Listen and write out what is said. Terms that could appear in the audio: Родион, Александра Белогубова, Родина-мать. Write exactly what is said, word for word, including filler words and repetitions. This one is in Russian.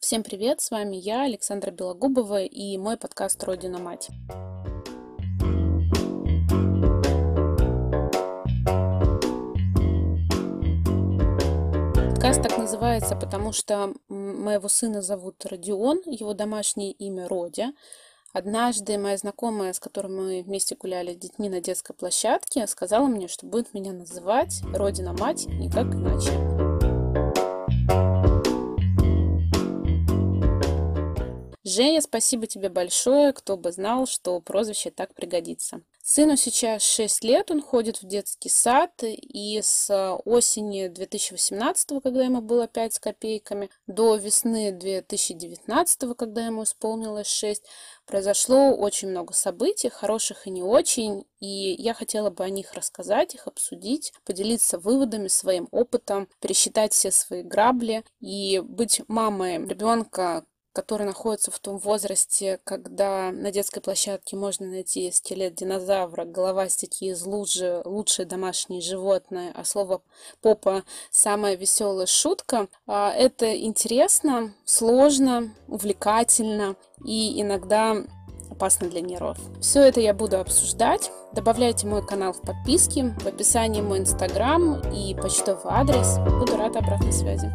Всем привет, с вами я, Александра Белогубова, и мой подкаст «Родина-мать». Подкаст так называется, потому что моего сына зовут Родион, его домашнее имя Родя. Однажды моя знакомая, с которой мы вместе гуляли с детьми на детской площадке, сказала мне, что будет меня называть Родина-мать, никак иначе. Женя, спасибо тебе большое, кто бы знал, что прозвище так пригодится. Сыну сейчас шесть лет, он ходит в детский сад, и с осени две тысячи восемнадцатого, когда ему было пять с копейками, до весны две тысячи девятнадцатого, когда ему исполнилось шесть, произошло очень много событий, хороших и не очень, и я хотела бы о них рассказать, их обсудить, поделиться выводами, своим опытом, пересчитать все свои грабли и быть мамой ребенка, который находится в том возрасте, когда на детской площадке можно найти скелет динозавра, головастики из лужи, лучшие домашние животные, а слово «попа» – самая веселая шутка. Это интересно, сложно, увлекательно и иногда опасно для нервов. Все это я буду обсуждать. Добавляйте мой канал в подписке, в описании мой инстаграм и почтовый адрес. Буду рада обратной связи.